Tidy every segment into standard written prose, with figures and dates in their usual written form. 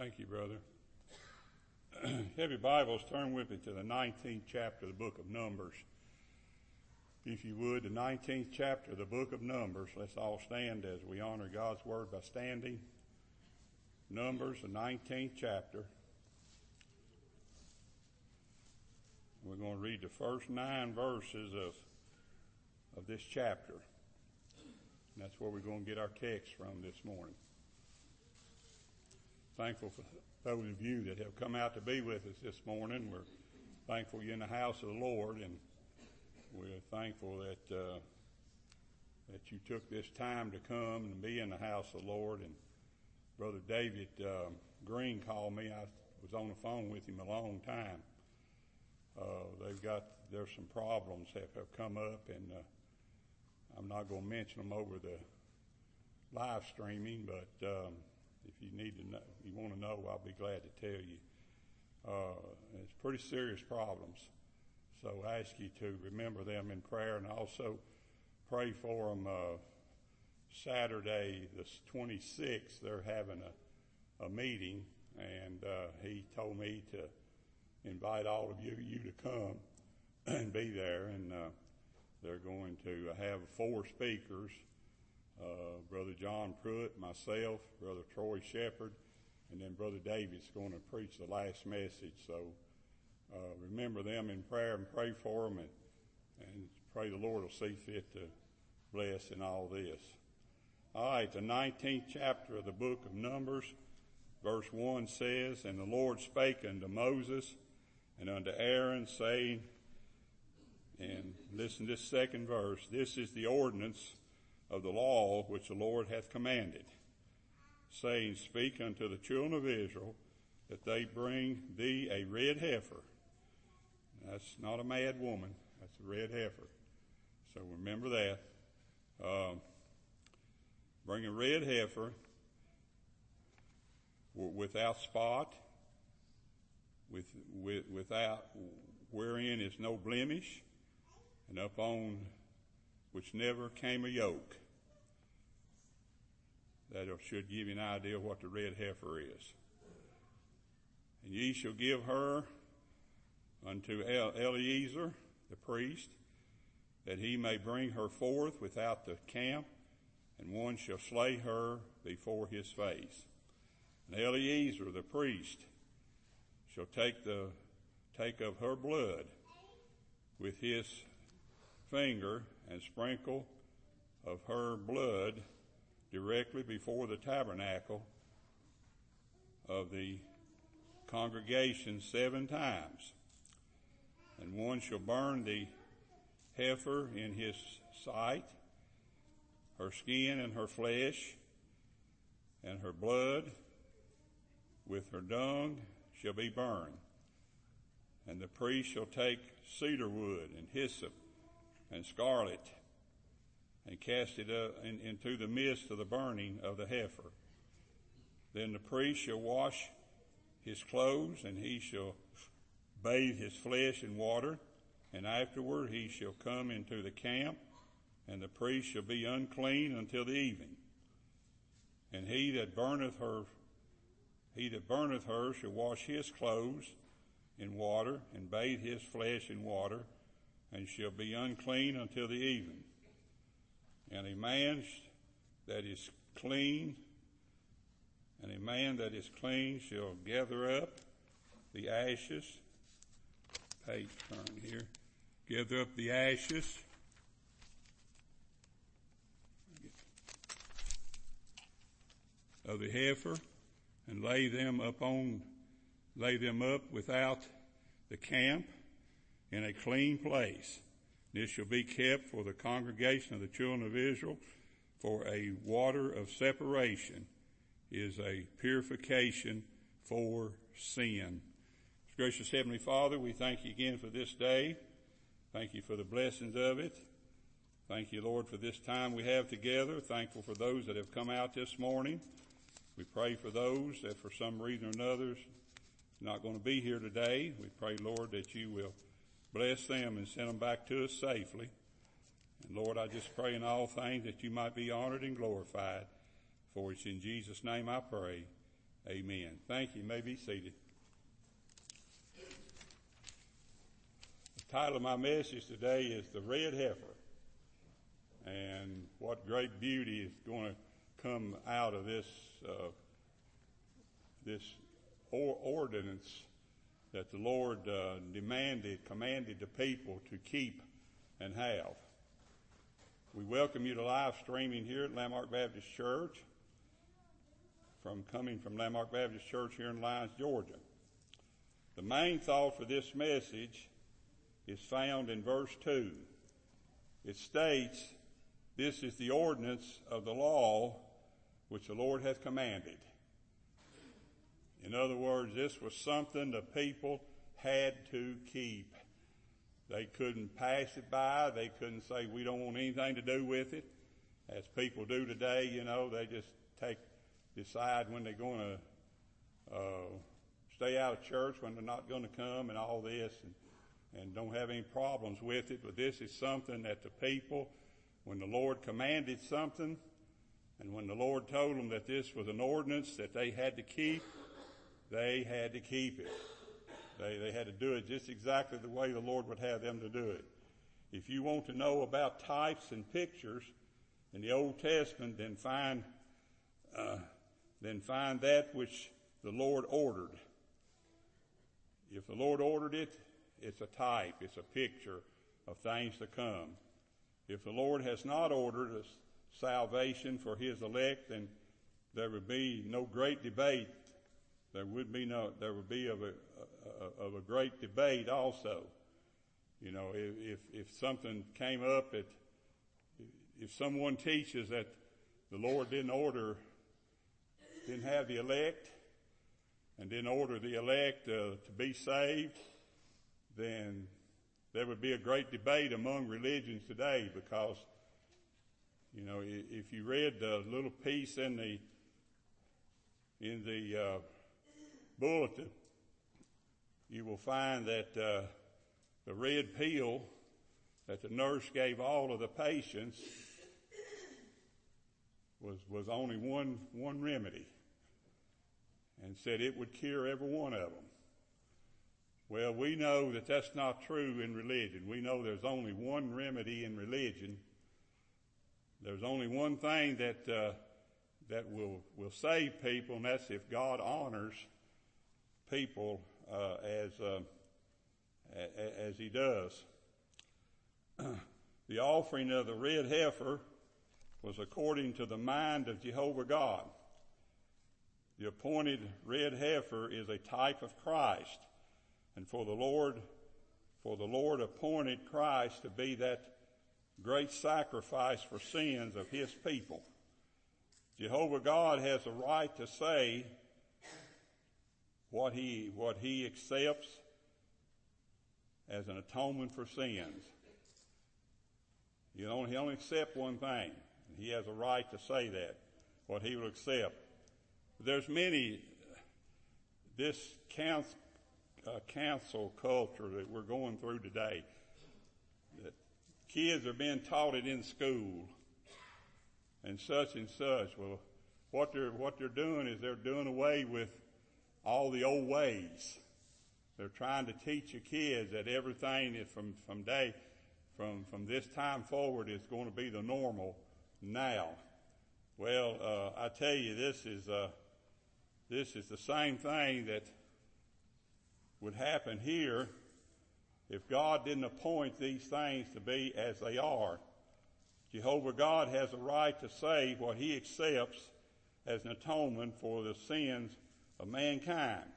Thank you, brother. Heavy Bibles, turn with me to the 19th chapter of the book of Numbers. If you would, the 19th chapter of the book of Numbers. Let's all stand as we honor God's word by standing. Numbers, the 19th chapter. We're going to read the first 9 verses of this chapter. And that's where we're going to get our text from this morning. Thankful for those of you that have come out to be with us this morning. We're thankful you're in the house of the Lord, and we're thankful that that you took this time to come and be in the house of the Lord. And Brother David Green called me. I was on the phone with him a long time. There's some problems that have come up, and I'm not going to mention them over the live streaming, but if you need to know, you want to know, I'll be glad to tell you. It's pretty serious problems. So I ask you to remember them in prayer, and also pray for them. Saturday the 26th, they're having a meeting, and he told me to invite all of you to come and be there. And they're going to have 4 speakers. Brother John Pruitt, myself, Brother Troy Shepherd, and then Brother David's going to preach the last message. So remember them in prayer and pray for them, and pray the Lord will see fit to bless in all this. All right, the 19th chapter of the book of Numbers, verse 1 says, "And the Lord spake unto Moses and unto Aaron, saying," and listen to this second verse, "This is the ordinance of the law which the Lord hath commanded, saying, Speak unto the children of Israel, that they bring thee a red heifer." That's not a mad woman. That's a red heifer. So remember that. Bring a red heifer without spot, without wherein is no blemish, and upon which never came a yoke. That should give you an idea of what the red heifer is. "And ye shall give her unto Eleazar the priest, that he may bring her forth without the camp, and one shall slay her before his face. And Eleazar the priest shall take of her blood with his finger, and sprinkle of her blood directly before the tabernacle of the congregation 7 times. And one shall burn the heifer in his sight, her skin and her flesh and her blood with her dung shall be burned. And the priest shall take cedar wood and hyssop and scarlet, and cast it into the midst of the burning of the heifer. Then the priest shall wash his clothes, and he shall bathe his flesh in water, and afterward he shall come into the camp, and the priest shall be unclean until the evening. And he that burneth her shall wash his clothes in water, and bathe his flesh in water, and shall be unclean until the evening. And a man that is clean shall gather up the ashes," page turn here, "gather up the ashes of the heifer, and lay them up without the camp, in a clean place. This shall be kept for the congregation of the children of Israel, for a water of separation is a purification for sin." Gracious Heavenly Father, we thank you again for this day. Thank you for the blessings of it. Thank you, Lord, for this time we have together. Thankful for those that have come out this morning. We pray for those that for some reason or another is not going to be here today. We pray, Lord, that you will bless them and send them back to us safely. And Lord, I just pray in all things that you might be honored and glorified. For it's in Jesus' name I pray. Amen. Thank you. You may be seated. The title of my message today is The Red Heifer, and what great beauty is going to come out of this ordinance that the Lord commanded the people to keep and have. We welcome you to live streaming here at Landmark Baptist Church, coming from Landmark Baptist Church here in Lyons, Georgia. The main thought for this message is found in verse 2. It states, "This is the ordinance of the law which the Lord hath commanded." In other words, this was something the people had to keep. They couldn't pass it by. They couldn't say, "We don't want anything to do with it," as people do today. You know, they just decide when they're going to stay out of church, when they're not going to come, and all this, and don't have any problems with it. But this is something that the people, when the Lord commanded something, and when the Lord told them that this was an ordinance that they had to keep, they had to keep it. They had to do it just exactly the way the Lord would have them to do it. If you want to know about types and pictures in the Old Testament, then find that which the Lord ordered. If the Lord ordered it, it's a type, it's a picture of things to come. If the Lord has not ordered us salvation for his elect, then there would be no great debate. There would be a great debate also. You know, if something came up, if someone teaches that the Lord didn't have the elect, and didn't order the elect to be saved, then there would be a great debate among religions today, because, you know, if you read the little piece in the bulletin, you will find that the red pill that the nurse gave all of the patients was only one remedy, and said it would cure every one of them. Well, we know that that's not true in religion. We know there's only one remedy in religion. There's only one thing that will save people, and that's if God honors people as he does. The offering of the red heifer was according to the mind of Jehovah God. The appointed red heifer is a type of Christ, and for the Lord appointed Christ to be that great sacrifice for sins of his people. Jehovah God has a right to say what he accepts as an atonement for sins. He only accept one thing. He has a right to say that, what he will accept. There's many, this cancel culture that we're going through today. That kids are being taught it in school, and such. Well, what they're doing is they're doing away with all the old ways. They're trying to teach your kids that everything is from this time forward is going to be the normal now. Well, I tell you, this is the same thing that would happen here if God didn't appoint these things to be as they are. Jehovah God has a right to say what he accepts as an atonement for the sins of mankind.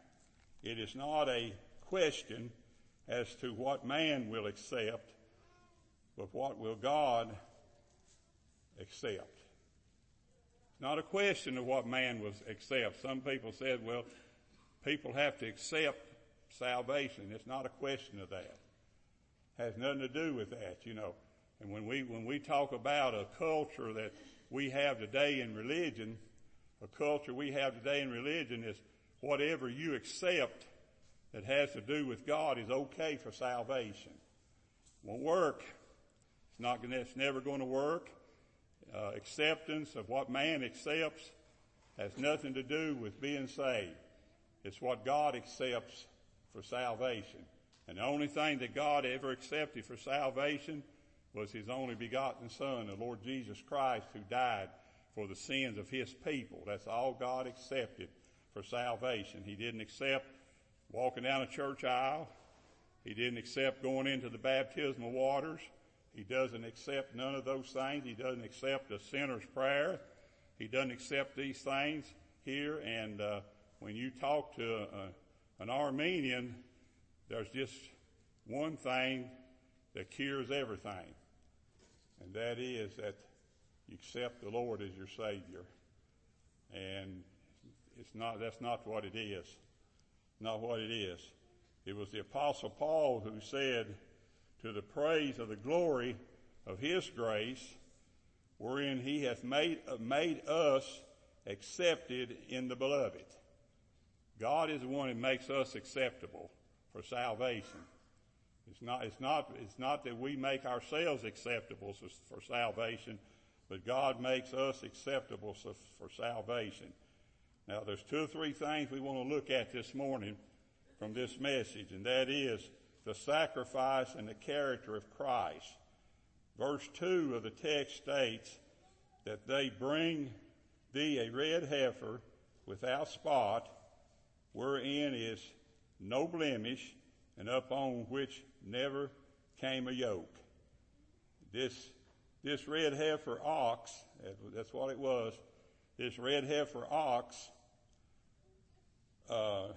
It is not a question as to what man will accept, but what will God accept. It's not a question of what man will accept. Some people said, well, people have to accept salvation. It's not a question of that. It has nothing to do with that, you know. And when we talk about a culture that we have today in religion, is whatever you accept that has to do with God is okay for salvation. Won't work. It's never going to work. Acceptance of what man accepts has nothing to do with being saved. It's what God accepts for salvation. And the only thing that God ever accepted for salvation was His only begotten Son, the Lord Jesus Christ, who died for the sins of His people. That's all God accepted for salvation. He didn't accept walking down a church aisle. He didn't accept going into the baptismal waters. He doesn't accept none of those things. He doesn't accept a sinner's prayer. He doesn't accept these things here. And when you talk to an Armenian, there's just one thing that cures everything, and that is that you accept the Lord as your Savior. And that's not what it is. Not what it is. It was the Apostle Paul who said, "To the praise of the glory of His grace, wherein He hath made us accepted in the Beloved." God is the one who makes us acceptable for salvation. It's not that we make ourselves acceptable for salvation, but God makes us acceptable for salvation. Now, there's two or three things we want to look at this morning from this message, and that is the sacrifice and the character of Christ. Verse 2 of the text states that they bring thee a red heifer without spot, wherein is no blemish, and upon which never came a yoke. This red heifer ox, that's what it was, this red heifer ox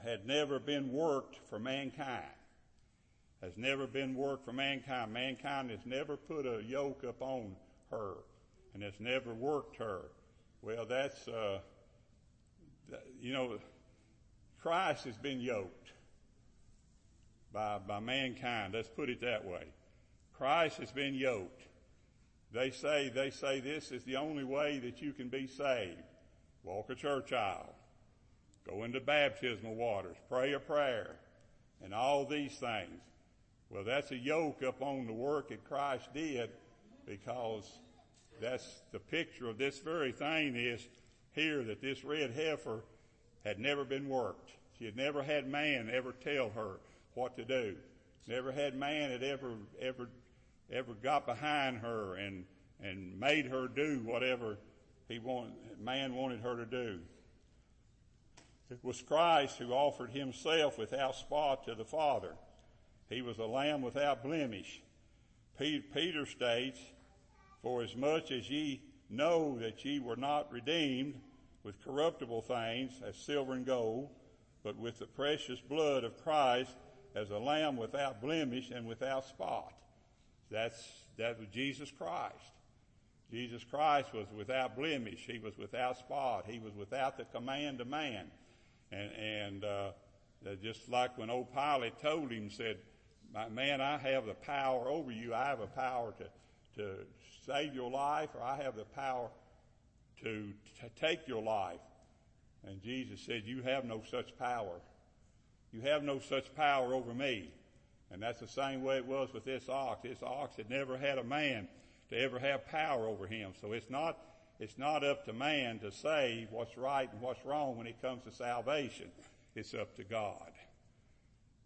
had never been worked for mankind. Has never been worked for mankind. Mankind has never put a yoke upon her and has never worked her. Well, that's, Christ has been yoked by mankind. Let's put it that way. Christ has been yoked. They say this is the only way that you can be saved. Walk a church aisle. Go into baptismal waters. Pray a prayer. And all these things. Well, that's a yoke upon the work that Christ did, because that's the picture of this very thing is here, that this red heifer had never been worked. She had never had man ever tell her what to do. Never had man had ever got behind her and made her do whatever man wanted her to do. It was Christ who offered Himself without spot to the Father. He was a lamb without blemish. Peter states, "For as much as ye know that ye were not redeemed with corruptible things as silver and gold, but with the precious blood of Christ as a lamb without blemish and without spot." That was Jesus Christ. Jesus Christ was without blemish. He was without spot. He was without the command of man. And just like when old Pilate told him, said, "Man, I have the power over you. I have a power to save your life, or I have the power to take your life." And Jesus said, "You have no such power. You have no such power over me." And that's the same way it was with this ox. This ox had never had a man to ever have power over him. So it's not up to man to say what's right and what's wrong when it comes to salvation. It's up to God.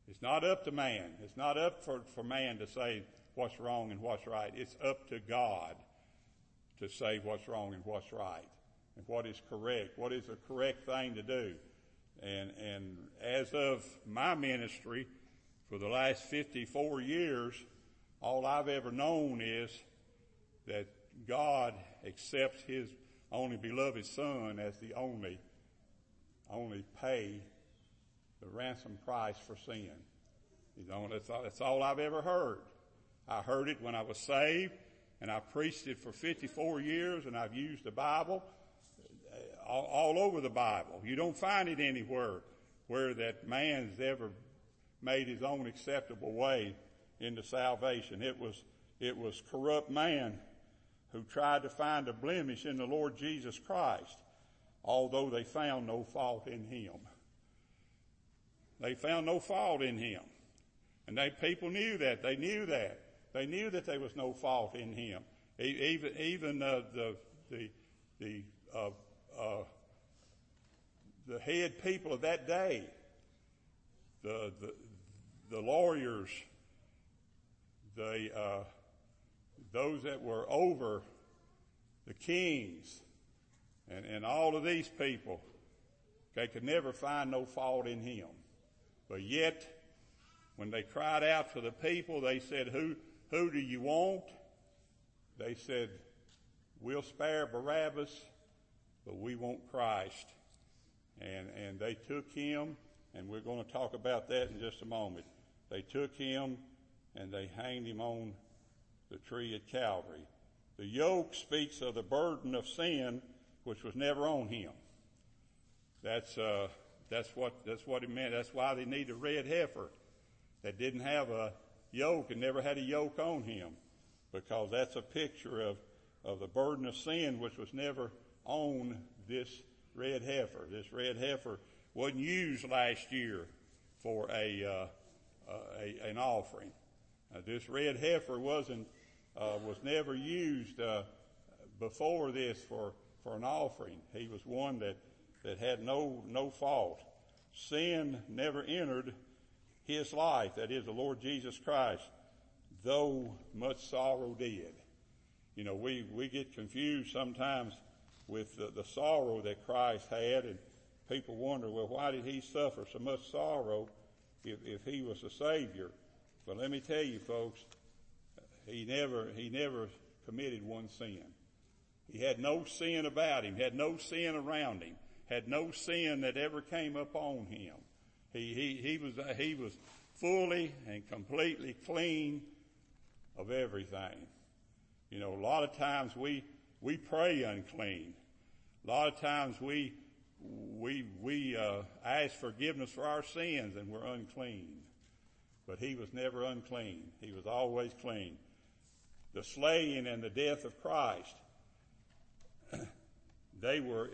It's not up to man. It's not up for man to say what's wrong and what's right. It's up to God to say what's wrong and what's right and what is correct, what is the correct thing to do. And as of my ministry for the last 54 years, all I've ever known is that God accepts His only beloved Son as the only pay the ransom price for sin. That's all I've ever heard. I heard it when I was saved, and I preached it for 54 years, and I've used the Bible all over the Bible. You don't find it anywhere where that man's ever made his own acceptable way into salvation. It was corrupt man who tried to find a blemish in the Lord Jesus Christ, although they found no fault in Him. They found no fault in Him. And people knew that. They knew that. They knew that there was no fault in Him. Even the head people of that day, the lawyers, those that were over the kings, and all of these people, they could never find no fault in him. But yet, when they cried out for the people, they said, who do you want? They said, we'll spare Barabbas, but we want Christ. And they took him, and we're going to talk about that in just a moment. They took him, and they hanged him on the tree at Calvary. The yoke speaks of the burden of sin, which was never on him. That's what it meant. That's why they needed a red heifer that didn't have a yoke and never had a yoke on him, because that's a picture of the burden of sin, which was never on this red heifer. This red heifer wasn't used last year for an offering. This red heifer was never used before this for an offering. He was one that had no fault. Sin never entered his life, that is the Lord Jesus Christ, though much sorrow did. You know, we get confused sometimes with the sorrow that Christ had, and people wonder, well, why did he suffer so much sorrow if he was the Savior? But let me tell you, folks, he never committed one sin. He had no sin about him, had no sin around him, had no sin that ever came upon him. He was fully and completely clean of everything. You know, a lot of times we pray unclean. A lot of times we ask forgiveness for our sins and we're unclean. But he was never unclean. He was always clean. The slaying and the death of Christ, they were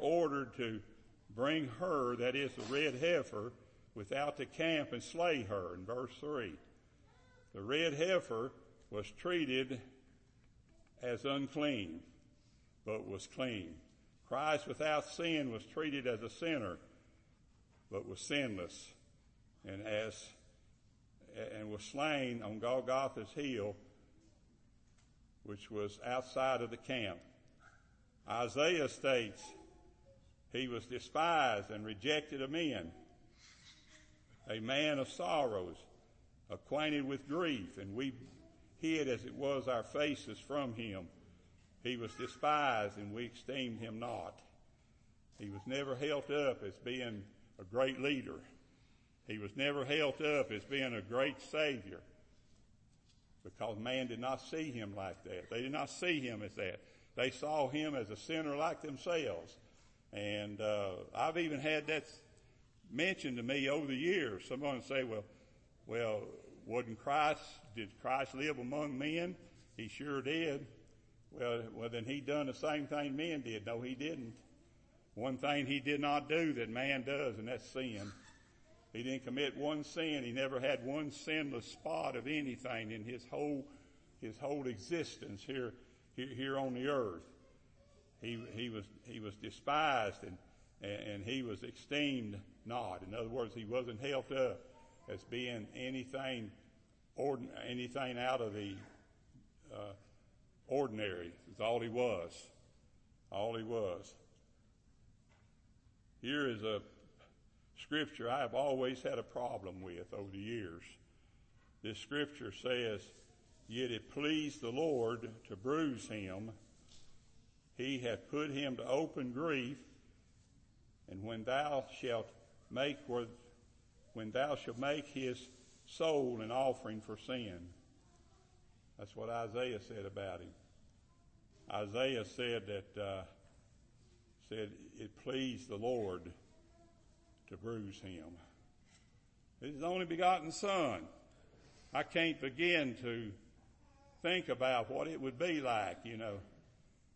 ordered to bring her, that is the red heifer, without the camp and slay her in verse 3. The red heifer was treated as unclean, but was clean. Christ without sin was treated as a sinner, but was sinless, and was slain on Golgotha's hill, which was outside of the camp. Isaiah states, he was despised and rejected of men, a man of sorrows, acquainted with grief, and we hid as it was our faces from him. He was despised and we esteemed him not. He was never held up as being a great leader. He was never held up as being a great Savior, because man did not see him like that. They did not see him as that. They saw him as a sinner like themselves. And I've even had that mentioned to me over the years. Someone say, well, did Christ live among men? He sure did. Well, then he done the same thing men did. No, he didn't. One thing he did not do that man does, and that's sin. He didn't commit one sin. He never had one sinless spot of anything in his whole existence here on the earth. He was despised and he was esteemed not. In other words, he wasn't held up as being anything out of the ordinary. It's all he was. All he was. Here is a scripture I have always had a problem with over the years. This scripture says, "Yet it pleased the Lord to bruise him. He hath put him to open grief, and when thou shalt make his soul an offering for sin." That's what Isaiah said about him. Isaiah said that it pleased the Lord to bruise him. His only begotten Son. I can't begin to think about what it would be like, you know.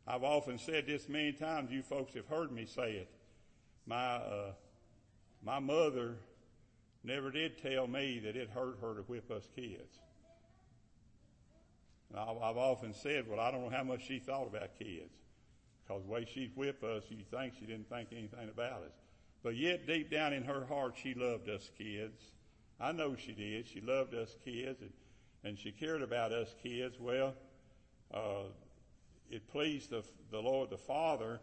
I've often said this many times. You folks have heard me say it. My mother never did tell me that it hurt her to whip us kids. And I've often said, well, I don't know how much she thought about kids, because the way she'd whip us, you'd think she didn't think anything about us. But yet deep down in her heart, she loved us kids. I know she did. She loved us kids, and she cared about us kids. Well, it pleased the Lord the Father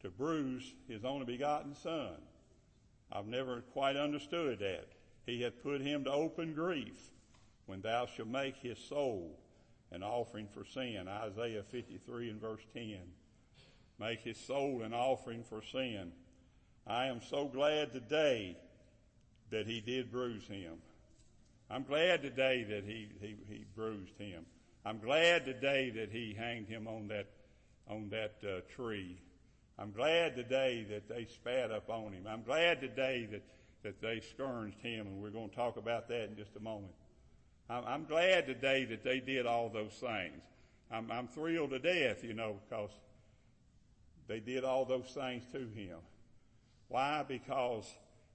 to bruise his only begotten son. I've never quite understood that. He hath put him to open grief when thou shalt make his soul an offering for sin. Isaiah 53 and verse 10. Make his soul an offering for sin. I am so glad today that he did bruise him. I'm glad today that he bruised him. I'm glad today that he hanged him on that tree. I'm glad today that they spat up on him. I'm glad today that they scourged him, and we're going to talk about that in just a moment. I'm glad today that they did all those things. I'm thrilled to death, because they did all those things to him. Why? Because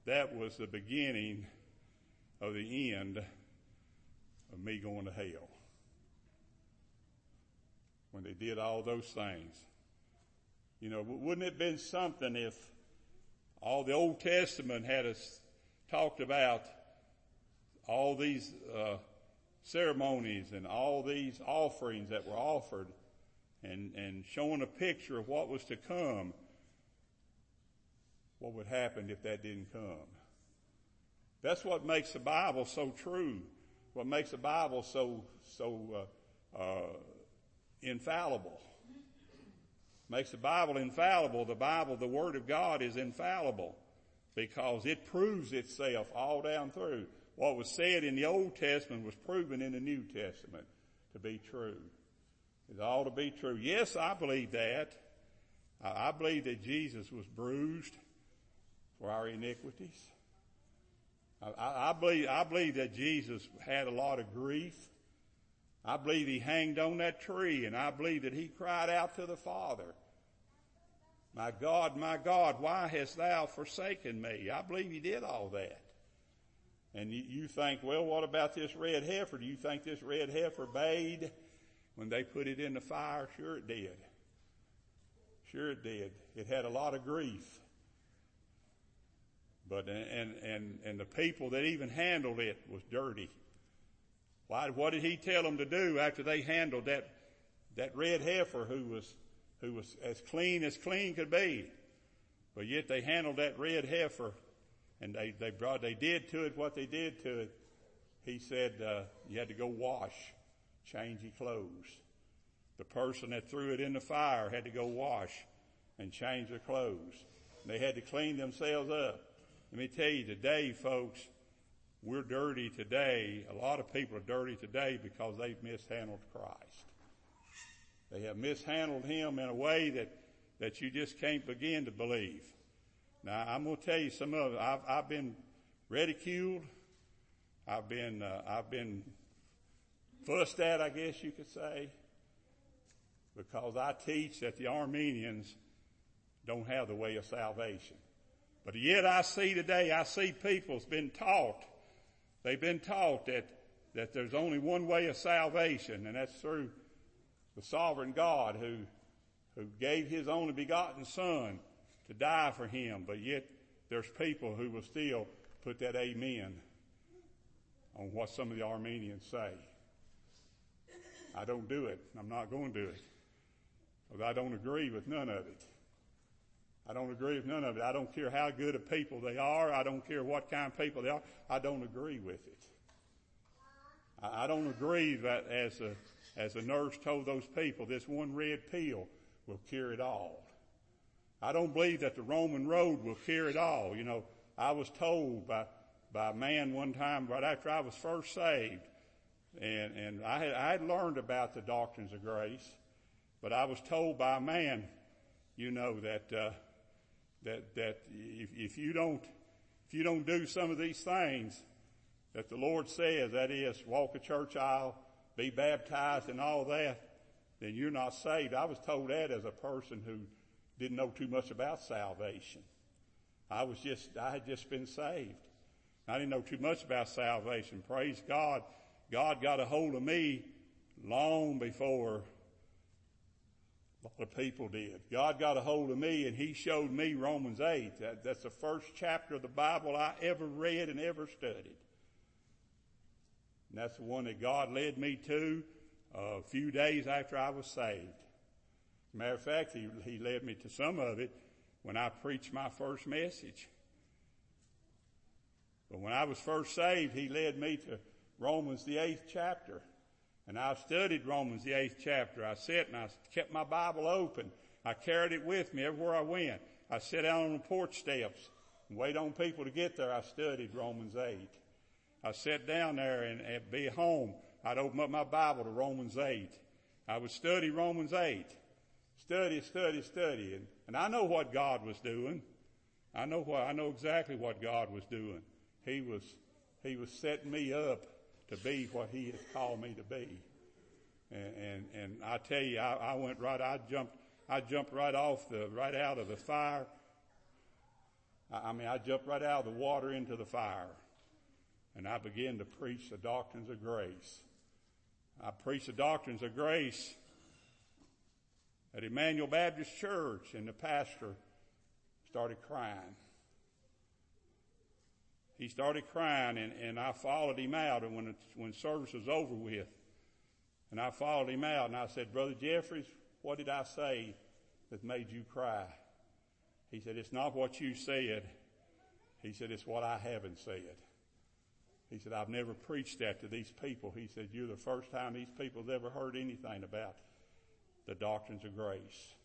that was the beginning of the end of me going to hell. When they did all those things. Wouldn't it have been something if all the Old Testament had us talked about all these ceremonies and all these offerings that were offered and showing a picture of what was to come? What would happen if that didn't come? That's what makes the Bible so true. What makes the Bible so infallible. Makes the Bible infallible. The Bible, the Word of God, is infallible because it proves itself all down through. What was said in the Old Testament was proven in the New Testament to be true. It's all to be true. Yes, I believe that. I believe that Jesus was bruised for our iniquities. I believe that Jesus had a lot of grief. I believe he hanged on that tree, and I believe that he cried out to the Father, my God, why hast thou forsaken me?" I believe he did all that. And you think, well, what about this red heifer? Do you think this red heifer bayed when they put it in the fire? Sure it did. Sure it did. It had a lot of grief. But, and the people that even handled it was dirty. Why, what did he tell them to do after they handled that red heifer who was as clean could be? But yet they handled that red heifer and they did to it what they did to it. He said, you had to go wash, change your clothes. The person that threw it in the fire had to go wash and change their clothes. They had to clean themselves up. Let me tell you today, folks, we're dirty today. A lot of people are dirty today because they've mishandled Christ. They have mishandled him in a way that you just can't begin to believe. Now, I'm going to tell you some of it. I've been ridiculed. I've been fussed at, I guess you could say. Because I teach that the Armenians don't have the way of salvation. But yet I see people's been taught. They've been taught that there's only one way of salvation, and that's through the sovereign God who gave his only begotten son to die for him. But yet there's people who will still put that amen on what some of the Armenians say. I don't do it. I'm not going to do it. I don't agree with none of it. I don't care how good of people they are. I don't care what kind of people they are. I don't agree with it. I don't agree that as a nurse told those people, this one red pill will cure it all. I don't believe that the Roman road will cure it all. I was told by a man one time right after I was first saved, and I had learned about the doctrines of grace. But I was told by a man, that if you don't do some of these things that the Lord says, that is, walk a church aisle, be baptized and all that, then you're not saved. I was told that as a person who didn't know too much about salvation. I had just been saved. I didn't know too much about salvation. Praise God. God got a hold of me long before A lot of people did. God got a hold of me and he showed me Romans 8. That's the first chapter of the Bible I ever read and ever studied. And that's the one that God led me to a few days after I was saved. As a matter of fact, he led me to some of it when I preached my first message. But when I was first saved, he led me to Romans the 8th chapter. And I studied Romans the 8th chapter. I sat and I kept my Bible open. I carried it with me everywhere I went. I sat out on the porch steps and waited on people to get there. I studied Romans 8. I sat down there and be home. I'd open up my Bible to Romans 8. I would study Romans 8. Study. And I know what God was doing. I know exactly what God was doing. He was setting me up to be what he has called me to be. And I tell you, I jumped right out of the fire. I jumped right out of the water into the fire. And I began to preach the doctrines of grace. I preached the doctrines of grace at Emmanuel Baptist Church, and the pastor started crying. He started crying, and I followed him out. And when service was over with, and I followed him out, and I said, "Brother Jeffries, what did I say that made you cry?" He said, "It's not what you said." He said, "It's what I haven't said." He said, "I've never preached that to these people." He said, "You're the first time these people's ever heard anything about the doctrines of grace."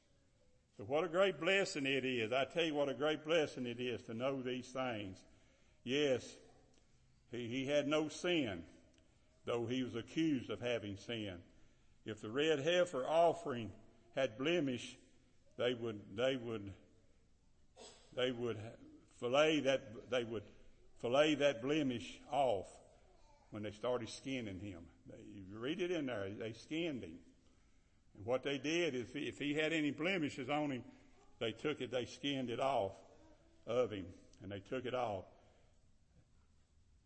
So what a great blessing it is. I tell you what a great blessing it is to know these things. Yes, he had no sin, though he was accused of having sin. If the red heifer offering had blemish, they would fillet that blemish off when they started skinning him. You read it in there. They skinned him. And what they did is, if he had any blemishes on him, they skinned it off of him, and they took it off.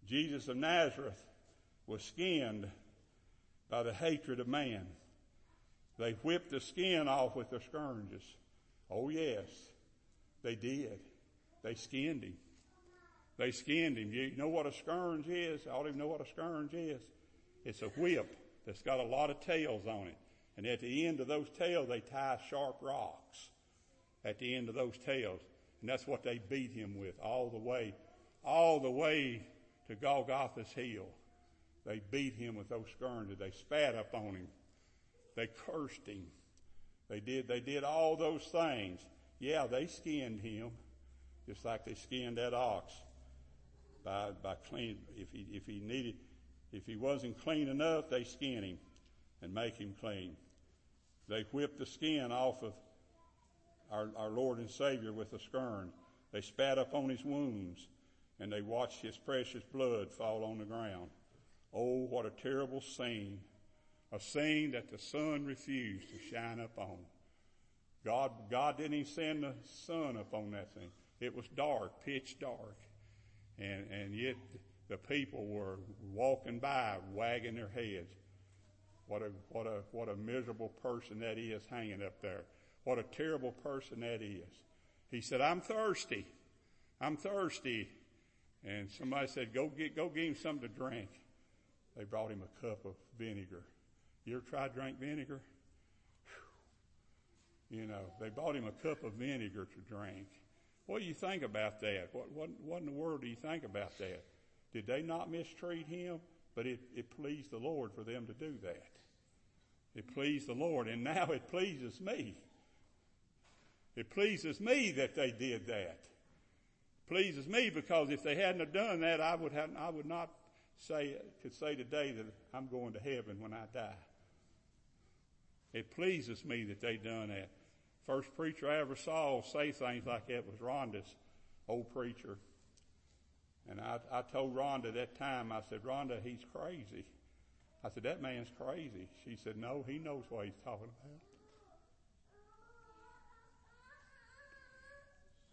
Jesus of Nazareth was skinned by the hatred of man. They whipped the skin off with their scourges. Oh yes, they did. They skinned him. They skinned him. You know what a scourge is? I don't even know what a scourge is. It's a whip that's got a lot of tails on it. And at the end of those tails, they tie sharp rocks at the end of those tails. And that's what they beat him with all the way to Golgotha's hill. They beat him with those scourges. They spat up on him. They cursed him. They did all those things. Yeah, they skinned him, just like they skinned that ox. By clean, if he wasn't clean enough, they skin him and make him clean. They whipped the skin off of our Lord and Savior with a scourge. They spat up on his wounds, and they watched his precious blood fall on the ground. Oh, what a terrible scene. A scene that the sun refused to shine upon. God didn't even send the sun upon that thing. It was dark, pitch dark. And yet the people were walking by, wagging their heads. What a miserable person that is hanging up there. What a terrible person that is. He said, "I'm thirsty." And somebody said, go get him something to drink. They brought him a cup of vinegar. You ever tried to drink vinegar? Whew. You know, they brought him a cup of vinegar to drink. What do you think about that? What in the world do you think about that? Did they not mistreat him? But it pleased the Lord for them to do that. It pleased the Lord, and now it pleases me. It pleases me that they did that. Pleases me, because if they hadn't have done that, I could say today that I'm going to heaven when I die. It pleases me that they done that. First preacher I ever saw say things like that was Rhonda's old preacher. And I told Rhonda that time, I said, "Rhonda, he's crazy." I said, "That man's crazy." She said, "No, he knows what he's talking about.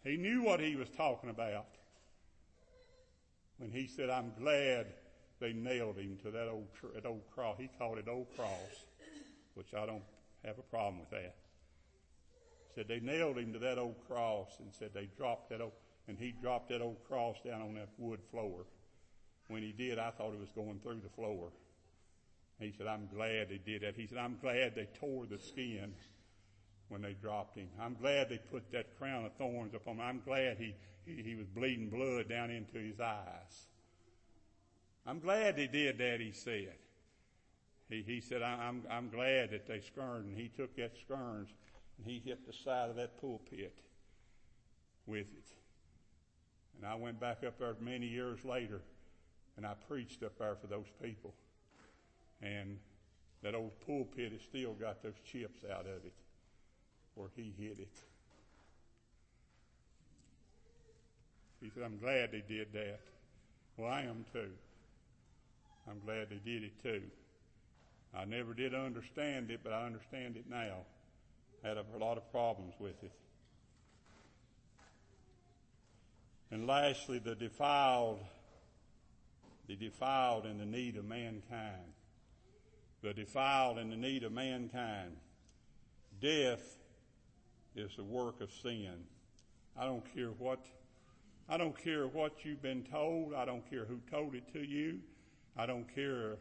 He knew what he was talking about when he said, 'I'm glad they nailed him to that old cross.'" He called it old cross, which I don't have a problem with that. said they nailed him to that old cross, and said they dropped that old, and he dropped that old cross down on that wood floor. When he did, I thought he was going through the floor. He said, I'm glad they did that. He said, I'm glad they tore the skin when they dropped him. I'm glad they put that crown of thorns upon him. I'm glad he was bleeding blood down into his eyes. I'm glad they did that, he said. He said, I'm glad that they skirned. And he took that skirns and he hit the side of that pulpit with it. And I went back up there many years later, and I preached up there for those people. And that old pulpit has still got those chips out of it where he hit it. He said, I'm glad they did that. Well, I am too. I'm glad they did it too. I never did understand it, but I understand it now. I had a lot of problems with it. And lastly, the defiled and the need of mankind. The defiled and the need of mankind. Death is the work of sin. I don't care what you've been told. I don't care who told it to you. I don't care.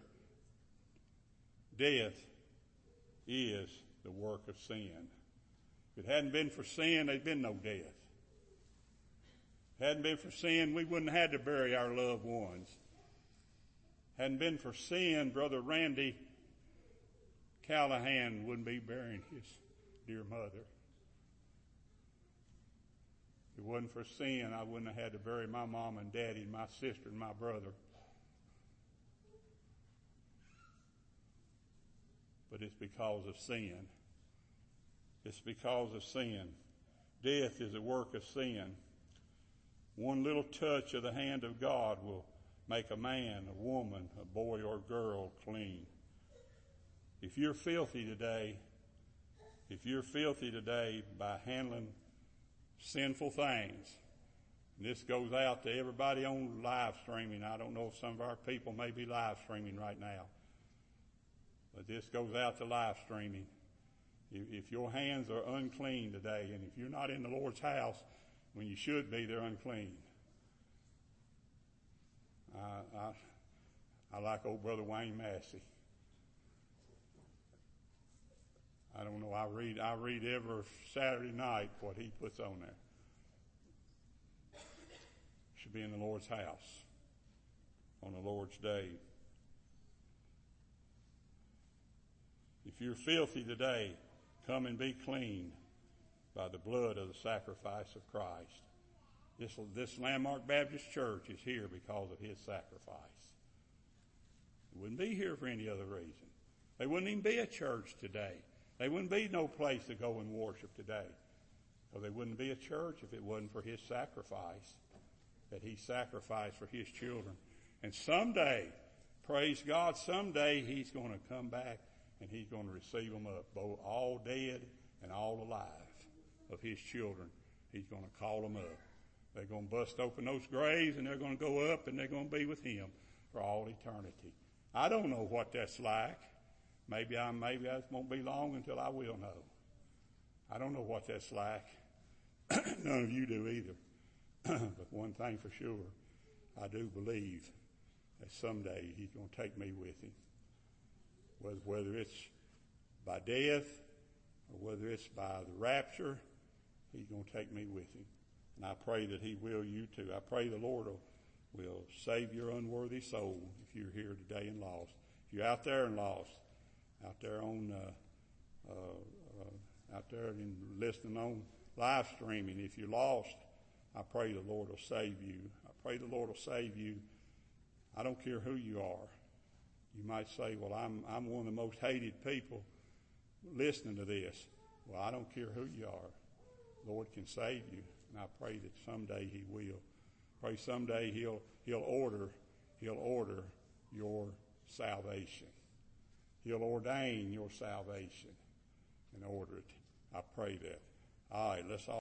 Death is the work of sin. If it hadn't been for sin, there'd been no death. If it hadn't been for sin, we wouldn't have had to bury our loved ones. If it hadn't been for sin, Brother Randy Callahan wouldn't be burying his dear mother. If it wasn't for sin, I wouldn't have had to bury my mom and daddy and my sister and my brother. But it's because of sin. It's because of sin. Death is a work of sin. One little touch of the hand of God will make a man, a woman, a boy or girl clean. If you're filthy today by handling sinful things, and this goes out to everybody on live streaming. I don't know if some of our people may be live streaming right now. But this goes out to live streaming. If your hands are unclean today, and if you're not in the Lord's house when you should be, they're unclean. I like old Brother Wayne Massey. I don't know. I read every Saturday night what he puts on there. Should be in the Lord's house on the Lord's day. If you're filthy today, come and be cleaned by the blood of the sacrifice of Christ. This Landmark Baptist Church is here because of his sacrifice. It wouldn't be here for any other reason. They wouldn't even be a church today. They wouldn't be no place to go and worship today. Because they wouldn't be a church if it wasn't for his sacrifice, that he sacrificed for his children. And someday, praise God, someday he's going to come back. And he's going to receive them up, both all dead and all alive of his children. He's going to call them up. They're going to bust open those graves, and they're going to go up, and they're going to be with him for all eternity. I don't know what that's like. Maybe I won't be long until I will know. I don't know what that's like. None of you do either. But one thing for sure, I do believe that someday he's going to take me with him. Whether it's by death or whether it's by the rapture, he's going to take me with him. And I pray that he will you too. I pray the Lord will save your unworthy soul if you're here today and lost. If you're out there and lost, out there and listening on live streaming, if you're lost, I pray the Lord will save you. I pray the Lord will save you. I don't care who you are. You might say, well, I'm one of the most hated people listening to this. Well, I don't care who you are. The Lord can save you, and I pray that someday he will. Pray someday he'll order your salvation. He'll ordain your salvation and order it. I pray that. All right, let's all